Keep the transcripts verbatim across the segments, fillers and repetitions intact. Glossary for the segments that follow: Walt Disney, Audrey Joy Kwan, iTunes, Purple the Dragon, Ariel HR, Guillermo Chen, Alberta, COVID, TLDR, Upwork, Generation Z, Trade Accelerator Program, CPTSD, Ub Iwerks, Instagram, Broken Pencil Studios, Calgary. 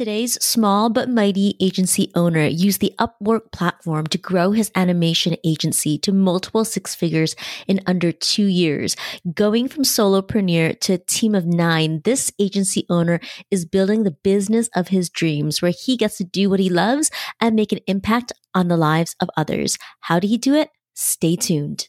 Today's small but mighty agency owner used the Upwork platform to grow his animation agency to multiple six figures in under two years. Going from solopreneur to a team of nine, this agency owner is building the business of his dreams where he gets to do what he loves and make an impact on the lives of others. How did he do it? Stay tuned.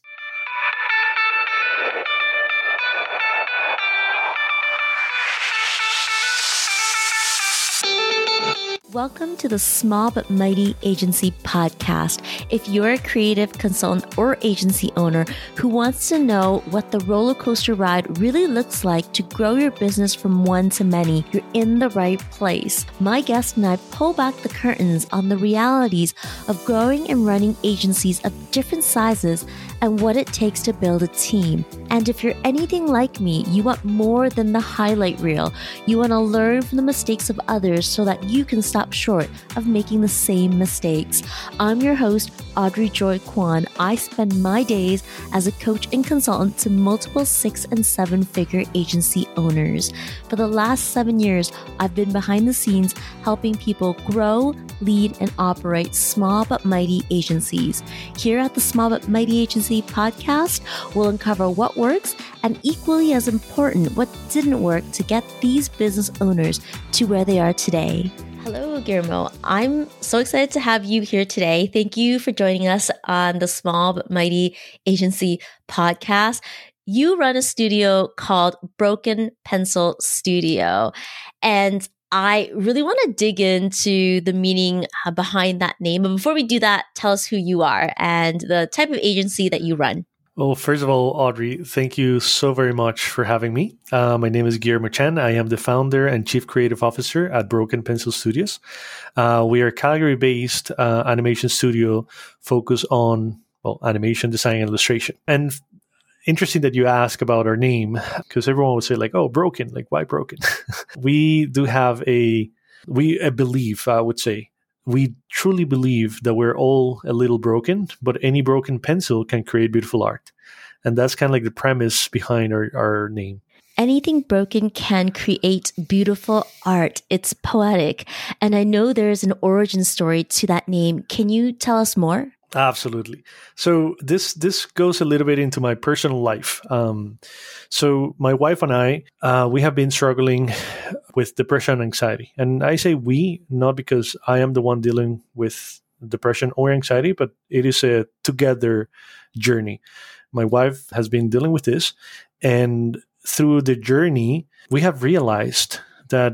Welcome to the Small But Mighty Agency Podcast. If you're a creative consultant or agency owner who wants to know what the roller coaster ride really looks like to grow your business from one to many, you're in the right place. My guest and I pull back the curtains on the realities of growing and running agencies of different sizes and what it takes to build a team. And if you're anything like me, you want more than the highlight reel. You want to learn from the mistakes of others so that you can stop short of making the same mistakes. I'm your host, Audrey Joy Kwan. I spend my days as a coach and consultant to multiple six and seven figure agency owners. For the last seven years, I've been behind the scenes helping people grow, lead, and operate small but mighty agencies. Here at the Small But Mighty Agency Podcast, we'll uncover what works and, equally as important, what didn't work to get these business owners to where they are today. Hello, Guillermo. I'm so excited to have you here today. Thank you for joining us on the Small But Mighty Agency Podcast. You run a studio called Broken Pencil Studio, and I really want to dig into the meaning behind that name. But before we do that, tell us who you are and the type of agency that you run. Well, first of all, Audrey, thank you so very much for having me. Uh, my name is Guillermo Chen. I am the founder and chief creative officer at Broken Pencil Studios. Uh, we are a Calgary-based uh, animation studio focused on well animation, design, and illustration. And f- interesting that you ask about our name, because everyone would say like, "Oh, Broken! Like, why Broken?" We do have a we a belief, I would say. We truly believe that we're all a little broken, but any broken pencil can create beautiful art. And that's kind of like the premise behind our, our name. Anything broken can create beautiful art. It's poetic. And I know there's an origin story to that name. Can you tell us more? Absolutely. So this this goes a little bit into my personal life. Um, so my wife and I, uh, we have been struggling with depression and anxiety. And I say we, not because I am the one dealing with depression or anxiety, but it is a together journey. My wife has been dealing with this. And through the journey, we have realized that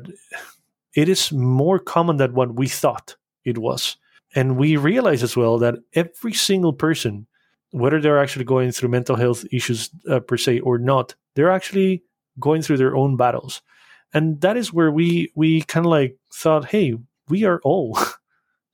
it is more common than what we thought it was. And we realize as well that every single person, whether they're actually going through mental health issues uh, per se or not, they're actually going through their own battles. And that is where we we kind of like thought, hey, we are all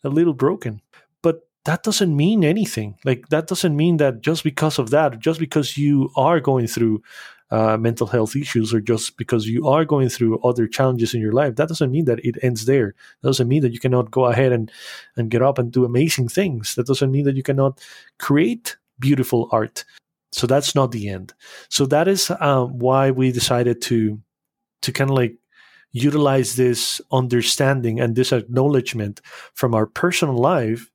a little broken. But that doesn't mean anything. Like, that doesn't mean that just because of that, just because you are going through uh, mental health issues or just because you are going through other challenges in your life, that doesn't mean that it ends there. That doesn't mean that you cannot go ahead and, and get up and do amazing things. That doesn't mean that you cannot create beautiful art. So that's not the end. So that is uh, why we decided to, to kind of like utilize this understanding and this acknowledgement from our personal life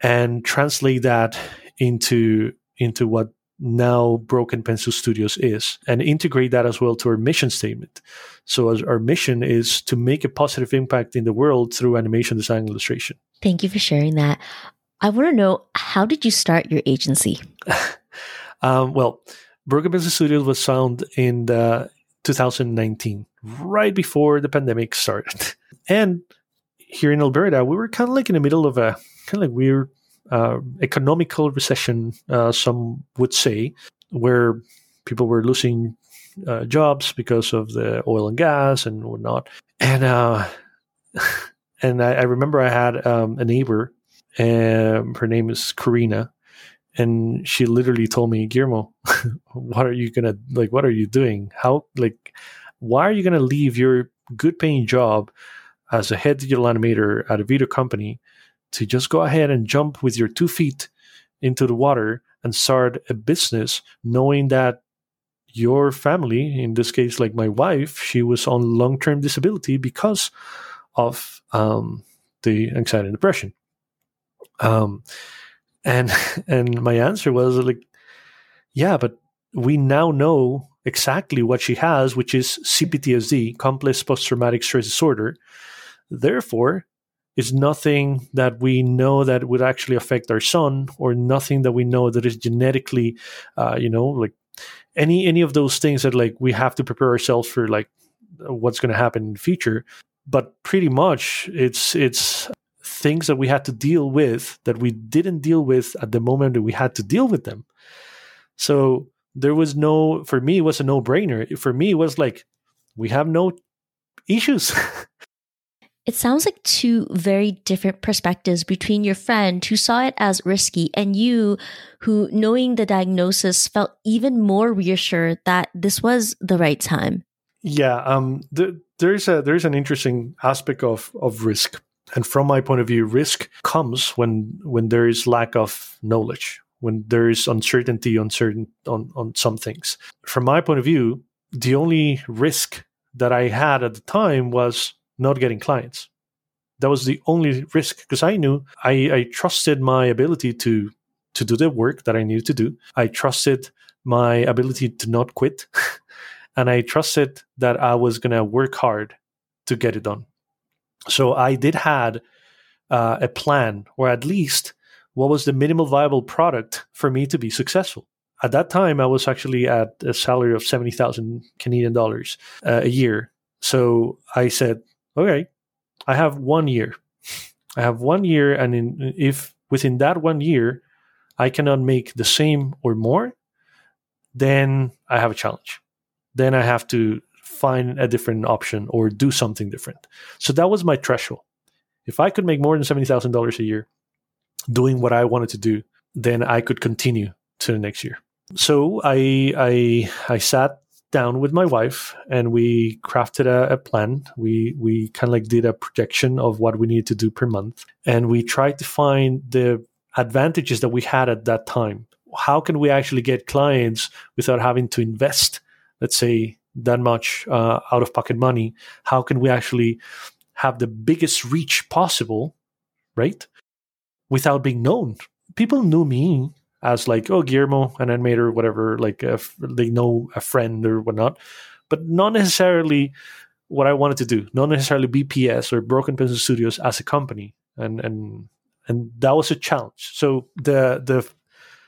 and translate that into, into what now Broken Pencil Studios is, and integrate that as well to our mission statement. So as our mission is to make a positive impact in the world through animation, design, and illustration. Thank you for sharing that. I want to know, how did you start your agency? um, well, Broken Pencil Studios was founded in the two thousand nineteen, right before the pandemic started. And here in Alberta, we were kind of like in the middle of a kind of like weird Uh, economical recession, uh, some would say, where people were losing uh, jobs because of the oil and gas and whatnot. And uh, and I, I remember I had um, a neighbor, um, her name is Karina, and she literally told me, Guillermo, what are you gonna like? What are you doing? How like? Why are you gonna leave your good-paying job as a head digital animator at a video company to just go ahead and jump with your two feet into the water and start a business, knowing that your family, in this case, like my wife, she was on long-term disability because of um, the anxiety and depression. Um, and and my answer was like, yeah, but we now know exactly what she has, which is C P T S D, complex post-traumatic stress disorder. Therefore, it's nothing that we know that would actually affect our son, or nothing that we know that is genetically, uh, you know, like any any of those things that like we have to prepare ourselves for like what's going to happen in the future. But pretty much it's it's things that we had to deal with that we didn't deal with at the moment that we had to deal with them. So there was no, for me, it was a no-brainer. For me, it was like, we have no issues. It sounds like two very different perspectives between your friend who saw it as risky and you who, knowing the diagnosis, felt even more reassured that this was the right time. Yeah, um, the, there's a there's an interesting aspect of, of risk. And from my point of view, risk comes when when there is lack of knowledge, when there is uncertainty on, certain, on, on some things. From my point of view, the only risk that I had at the time was not getting clients. That was the only risk, because I knew I, I trusted my ability to to do the work that I needed to do. I trusted my ability to not quit, and I trusted that I was going to work hard to get it done. So I did had uh, a plan, or at least what was the minimal viable product for me to be successful. At that time, I was actually at a salary of seventy thousand Canadian dollars uh, a year. So I said, okay, I have one year. I have one year, and in, if within that one year, I cannot make the same or more, then I have a challenge. Then I have to find a different option or do something different. So that was my threshold. If I could make more than seventy thousand dollars a year doing what I wanted to do, then I could continue to the next year. So I I I sat down with my wife, and we crafted a, a plan. We we kind of like did a projection of what we needed to do per month, and we tried to find the advantages that we had at that time. How can we actually get clients without having to invest, let's say, that much uh, out-of-pocket money? How can we actually have the biggest reach possible, right, without being known? People knew me as like, oh, Guillermo, an animator, whatever, like uh, they know a friend or whatnot, but not necessarily what I wanted to do, not necessarily B P S or Broken Pencil Studios as a company. And and and that was a challenge. So the the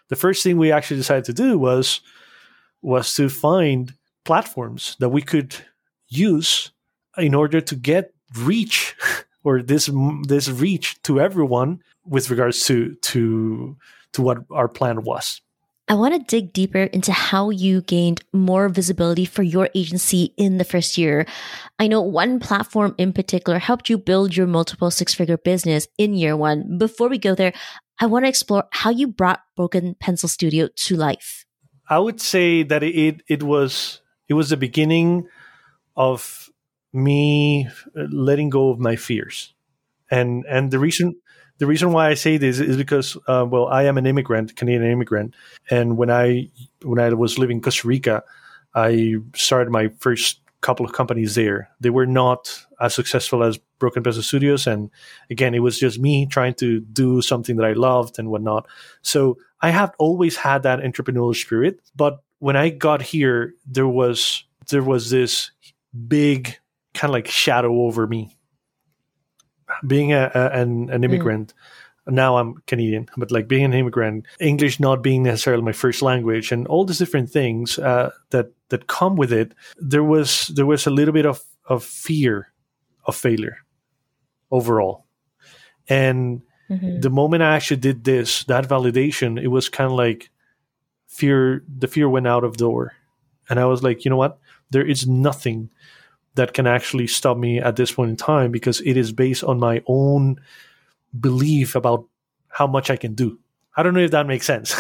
the first thing we actually decided to do was was to find platforms that we could use in order to get reach or this this reach to everyone with regards to to to what our plan was. I want to dig deeper into how you gained more visibility for your agency in the first year. I know one platform in particular helped you build your multiple six-figure business in year one. Before we go there, I want to explore how you brought Broken Pencil Studio to life. I would say that it it was it was the beginning of me letting go of my fears, and and the reason. The reason why I say this is because, uh, well, I am an immigrant, Canadian immigrant, and when I when I was living in Costa Rica, I started my first couple of companies there. They were not as successful as Broken Pencil Studios, and again, it was just me trying to do something that I loved and whatnot. So I have always had that entrepreneurial spirit, but when I got here, there was there was this big kind of like shadow over me. Being a, a, an, an immigrant, mm. now I'm Canadian, but like being an immigrant, English not being necessarily my first language, and all these different things uh, that that come with it, there was there was a little bit of, of fear of failure overall. And mm-hmm. the moment I actually did this, that validation, it was kind of like fear. The fear went out of the door, and I was like, you know what? There is nothing that can actually stop me at this point in time, because it is based on my own belief about how much I can do. I don't know if that makes sense.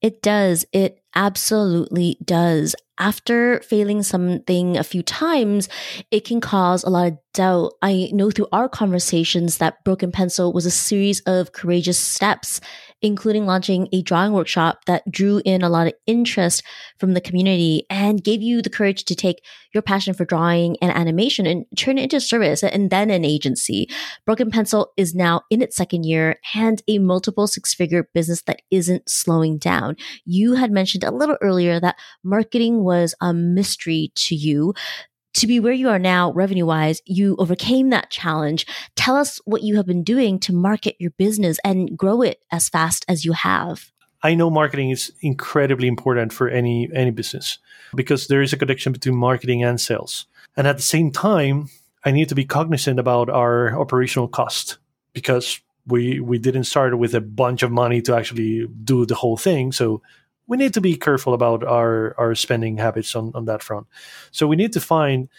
It does. It absolutely does. After failing something a few times, it can cause a lot of doubt. I know through our conversations that Broken Pencil was a series of courageous steps. including launching a drawing workshop that drew in a lot of interest from the community and gave you the courage to take your passion for drawing and animation and turn it into a service and then an agency. Broken Pencil is now in its second year and a multiple six-figure business that isn't slowing down. You had mentioned a little earlier that marketing was a mystery to you. To be where you are now, revenue-wise, you overcame that challenge. Tell us what you have been doing to market your business and grow it as fast as you have. I know marketing is incredibly important for any any business because there is a connection between marketing and sales. And at the same time, I need to be cognizant about our operational cost because we we didn't start with a bunch of money to actually do the whole thing. So we need to be careful about our, our spending habits on, on that front. So we need to find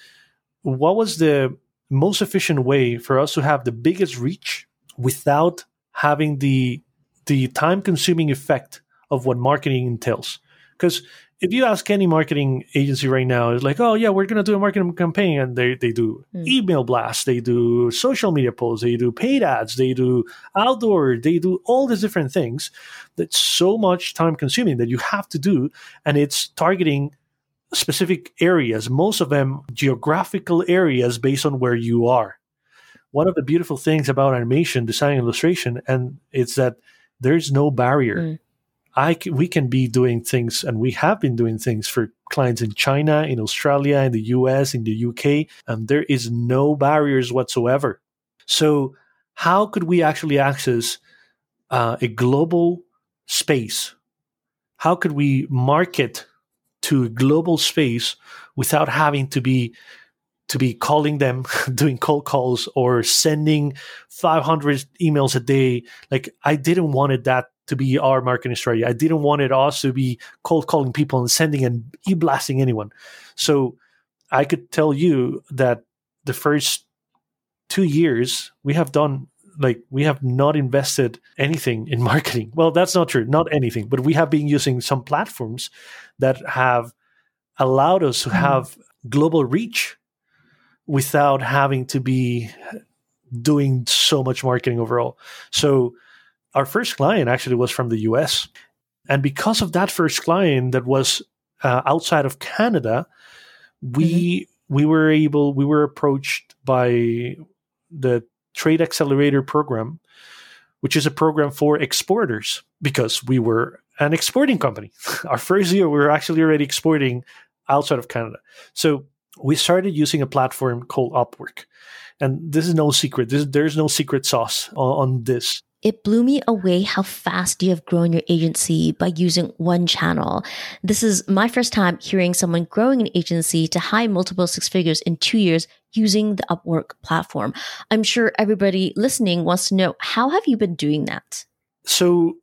what was the most efficient way for us to have the biggest reach without having the the time-consuming effect of what marketing entails. Because if you ask any marketing agency right now, it's like, oh, yeah, we're going to do a marketing campaign. And they, they do mm. email blasts. They do social media posts. They do paid ads. They do outdoor. They do all these different things that's so much time-consuming that you have to do. And it's targeting specific areas, most of them geographical areas based on where you are. One of the beautiful things about animation, design, and illustration, and it's that there's no barrier. Mm. I can, we can be doing things, and we have been doing things for clients in China, in Australia, in the U S, in the U K, and there is no barriers whatsoever. So how could we actually access uh, a global space? How could we market to a global space without having to be to be calling them, doing cold calls, or sending five hundred emails a day? Like, I didn't want it that to be our marketing strategy. I didn't want it also to be cold calling people and sending and e-blasting anyone. So I could tell you that the first two years we have done, like, we have not invested anything in marketing. Well, that's not true, not anything, but we have been using some platforms that have allowed us to have global reach without having to be doing so much marketing overall. So our first client actually was from the U S. And because of that first client that was uh, outside of Canada, we mm-hmm. we were able, we were approached by the Trade Accelerator Program, which is a program for exporters, because we were an exporting company. Our first year, we were actually already exporting outside of Canada. So we started using a platform called Upwork. And this is no secret. This, there's no secret sauce on, on this. It blew me away how fast you have grown your agency by using one channel. This is my first time hearing someone growing an agency to high multiple six figures in two years using the Upwork platform. I'm sure everybody listening wants to know, how have you been doing that? So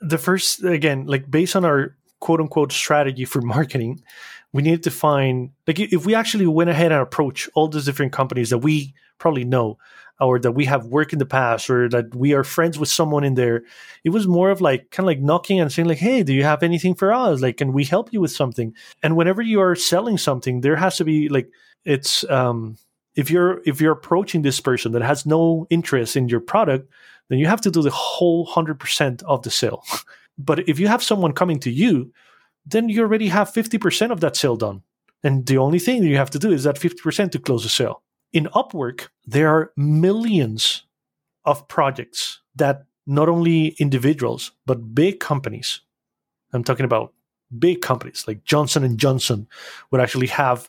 the first, again, like based on our quote unquote strategy for marketing, we needed to find, like if we actually went ahead and approached all these different companies that we probably know, or that we have worked in the past, or that we are friends with someone in there. It was more of like, kind of like knocking and saying like, hey, do you have anything for us? Like, can we help you with something? And whenever you are selling something, there has to be like, it's, um, if you're, if you're approaching this person that has no interest in your product, then you have to do the whole one hundred percent of the sale. But if you have someone coming to you, then you already have fifty percent of that sale done. And the only thing you have to do is that fifty percent to close the sale. In Upwork, there are millions of projects that not only individuals, but big companies, I'm talking about big companies like Johnson and Johnson would actually have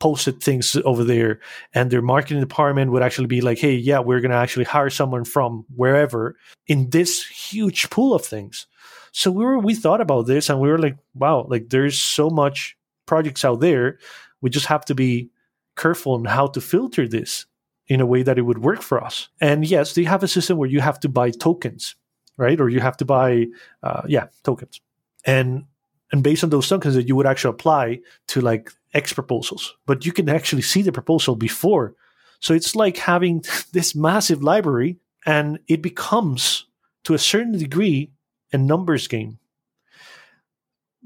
posted things over there, and their marketing department would actually be like, hey, yeah, we're going to actually hire someone from wherever in this huge pool of things. So we were, we thought about this and we were like, wow, like there's so much projects out there. We just have to be careful on how to filter this in a way that it would work for us. And yes, they have a system where you have to buy tokens, right? Or you have to buy, uh, yeah, tokens. And and based on those tokens that you would actually apply to like X proposals, but you can actually see the proposal before. So it's like having this massive library, and it becomes to a certain degree a numbers game.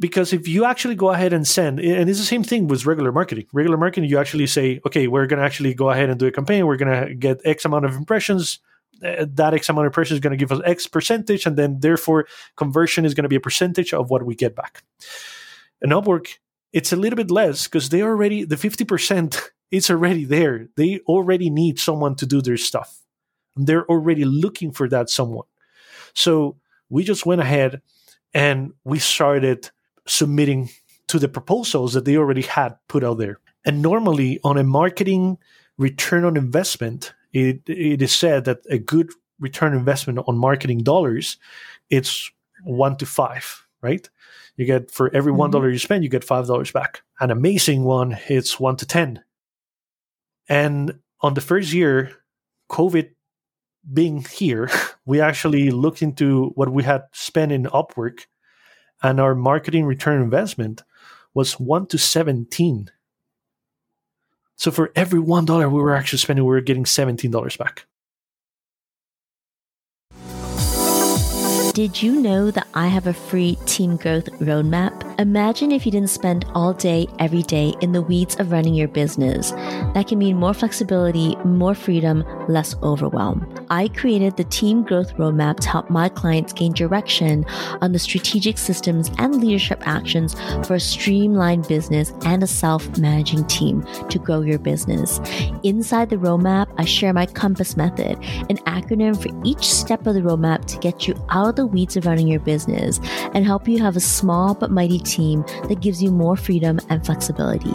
Because if you actually go ahead and send, and it's the same thing with regular marketing. Regular marketing, you actually say, okay, we're going to actually go ahead and do a campaign. We're going to get X amount of impressions. that X amount of person is going to give us X percentage, and then therefore conversion is going to be a percentage of what we get back. In Upwork, it's a little bit less because they already, the fifty percent is already there. They already need someone to do their stuff. They're already looking for that someone. So we just went ahead and we started submitting to the proposals that they already had put out there. And normally on a marketing return on investment, it, it is said that a good return investment on marketing dollars, it's one to five, right? You get for every one dollar mm-hmm. you spend, you get five dollars back. An amazing one, it's one to ten. And on the first year, COVID being here, we actually looked into what we had spent in Upwork, and our marketing return investment was one to seventeen. So for every one dollar we were actually spending, we were getting seventeen dollars back. Did you know that I have a free team growth roadmap? Imagine if you didn't spend all day, every day in the weeds of running your business. That can mean more flexibility, more freedom, less overwhelm. I created the team growth roadmap to help my clients gain direction on the strategic systems and leadership actions for a streamlined business and a self-managing team to grow your business. Inside the roadmap, I share my Compass Method, an acronym for each step of the roadmap to get you out of the weeds of running your business and help you have a small but mighty team that gives you more freedom and flexibility.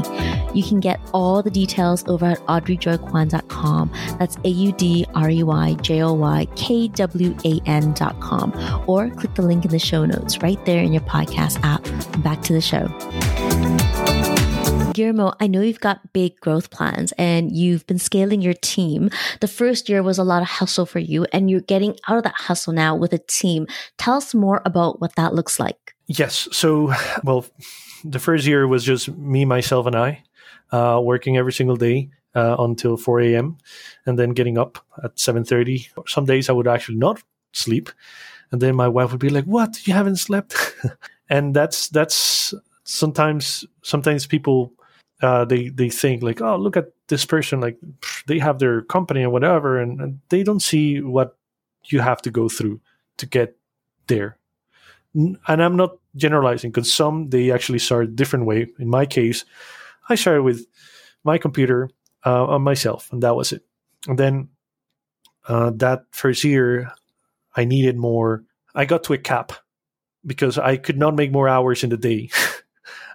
You can get all the details over at audrey joy kwan dot com. That's A U D R E Y J O Y K W A N dot com, or click the link in the show notes right there in your podcast app. Back to the show. Guillermo, I know you've got big growth plans and you've been scaling your team. The first year was a lot of hustle for you, and you're getting out of that hustle now with a team. Tell us more about what that looks like. Yes. So, well, the first year was just me, myself, and I uh, working every single day uh, until four a.m. and then getting up at seven thirty. Some days I would actually not sleep. And then my wife would be like, what? You haven't slept? And that's that's sometimes sometimes people... Uh, they, they think like, oh, look at this person, like pff, they have their company and whatever, and, and they don't see what you have to go through to get there. N- and I'm not generalizing, because some, they actually start a different way. In my case, I started with my computer uh, on myself, and that was it. And then uh, that first year, I needed more. I got to a cap because I could not make more hours in the day.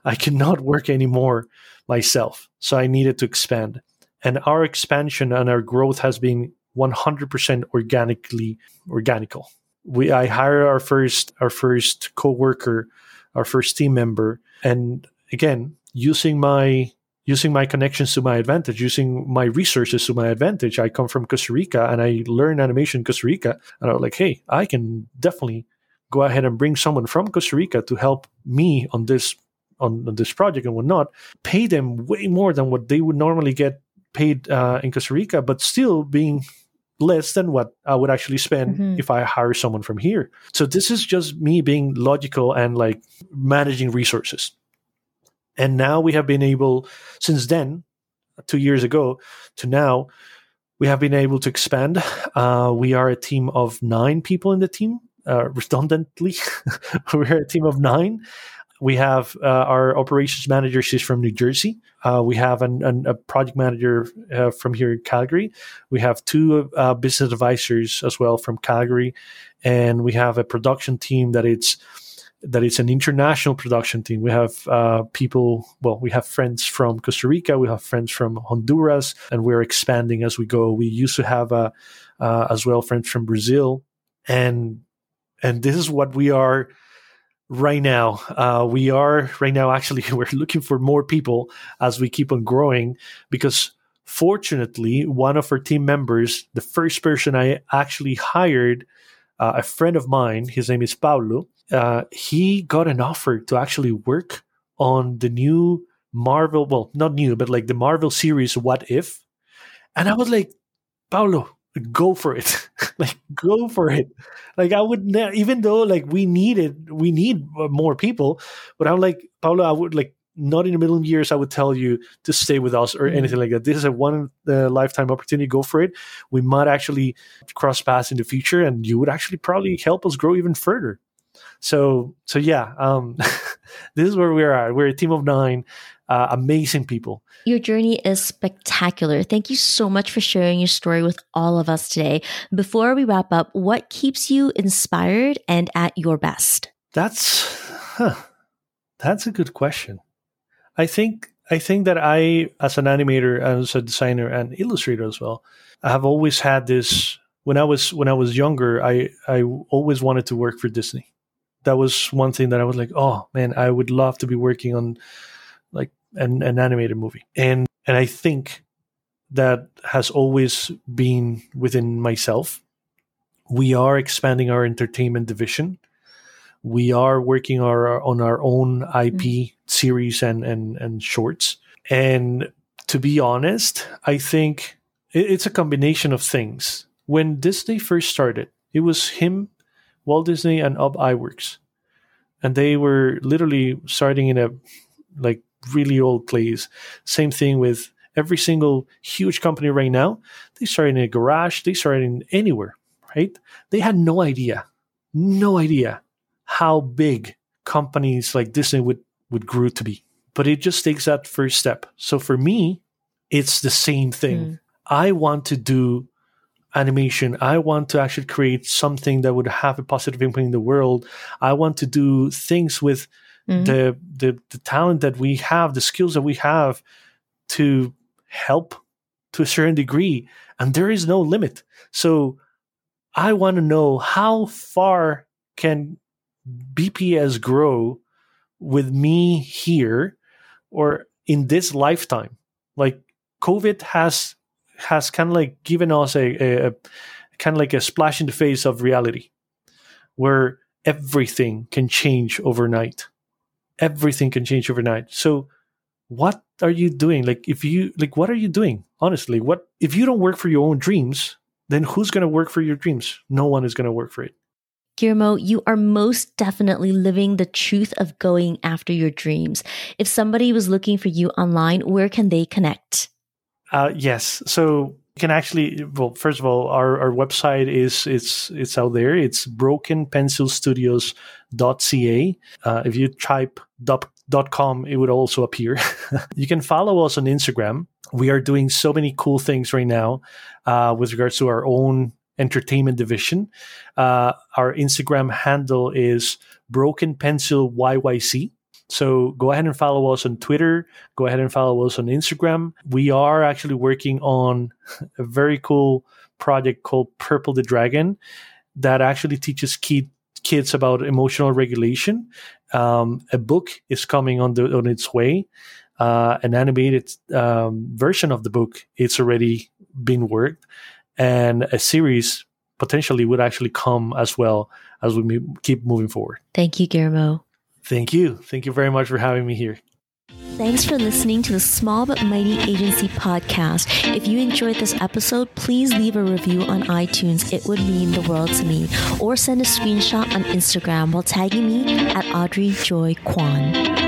I could not work anymore myself. So I needed to expand. And our expansion and our growth has been one hundred percent organically organical. We I hired our first our first coworker, our first team member, and again, using my using my connections to my advantage, using my resources to my advantage. I come from Costa Rica and I learned animation in Costa Rica, and I was like, "Hey, I can definitely go ahead and bring someone from Costa Rica to help me on this on this project and whatnot, pay them way more than what they would normally get paid uh, in Costa Rica, but still being less than what I would actually spend mm-hmm. if I hire someone from here." So this is just me being logical and like managing resources. And now we have been able, since then, two years ago to now, we have been able to expand. Uh, we are a team of nine people in the team, uh, redundantly. We're a team of nine. We have uh, our operations manager, she's from New Jersey. Uh, we have an, an, a project manager uh, from here in Calgary. We have two uh, business advisors as well from Calgary. And we have a production team that it's that it's an international production team. We have uh, people, well, we have friends from Costa Rica. We have friends from Honduras. And we're expanding as we go. We used to have uh, uh, as well friends from Brazil. And and this is what we are right now. Uh, we are right now, actually, we're looking for more people as we keep on growing, because fortunately, one of our team members, the first person I actually hired, uh, a friend of mine, his name is Pablo, uh, he got an offer to actually work on the new Marvel, well, not new, but like the Marvel series, What If? And I was like, Pablo, go for it. Like, go for it. Like, I would ne- even though like we needed, we need more people, but I'm like, Paolo, I would like, not in the middle years, I would tell you to stay with us or anything like that. This is a one-lifetime uh, opportunity. Go for it. We might actually cross paths in the future, and you would actually probably help us grow even further. So, so yeah, um, this is where we are at. We're a team of nine, uh, amazing people. Your journey is spectacular. Thank you so much for sharing your story with all of us today. Before we wrap up, what keeps you inspired and at your best? That's huh, that's a good question. I think I think that I, as an animator, as a designer and illustrator as well, I have always had this. When I was when I was younger, I, I always wanted to work for Disney. That was one thing that I was like, oh man, I would love to be working on like an, an animated movie. And and I think that has always been within myself. We are expanding our entertainment division. We are working our, on our own I P mm-hmm. series and, and, and shorts. And to be honest, I think it, it's a combination of things. When Disney first started, it was him, Walt Disney, and Ub Iwerks. And they were literally starting in a like really old place. Same thing with every single huge company right now. They started in a garage. They started in anywhere, right? They had no idea, no idea. how big companies like Disney would, would grow to be. But it just takes that first step. So for me, it's the same thing. Mm. I want to do animation. I want to actually create something that would have a positive impact in the world. I want to do things with mm. the, the the talent that we have, the skills that we have to help to a certain degree. And there is no limit. So I want to know how far can B P S grow with me here or in this lifetime. Like COVID has has kind of like given us a, a, a kind of like a splash in the face of reality where everything can change overnight. Everything can change overnight. So what are you doing? Like if you like what are you doing? Honestly, what if you don't work for your own dreams, then who's going to work for your dreams? No one is going to work for it. Guillermo, you are most definitely living the truth of going after your dreams. If somebody was looking for you online, where can they connect? Uh, yes. So you can actually, well, first of all, our, our website is, it's it's out there. It's broken pencil studios dot c a. Uh, if you type dot com, it would also appear. You can follow us on Instagram. We are doing so many cool things right now uh, with regards to our own entertainment division. Uh, our Instagram handle is Broken Pencil Y Y C. So go ahead and follow us on Twitter. Go ahead and follow us on Instagram. We are actually working on a very cool project called Purple the Dragon that actually teaches kid, kids about emotional regulation. Um, a book is coming on the on its way. Uh, an animated um, version of the book, it's already been worked. And a series potentially would actually come as well as we keep moving forward. Thank you, Guillermo. Thank you. Thank you very much for having me here. Thanks for listening to the Small But Mighty Agency podcast. If you enjoyed this episode, please leave a review on iTunes. It would mean the world to me. Or send a screenshot on Instagram while tagging me at Audrey Joy Kwan.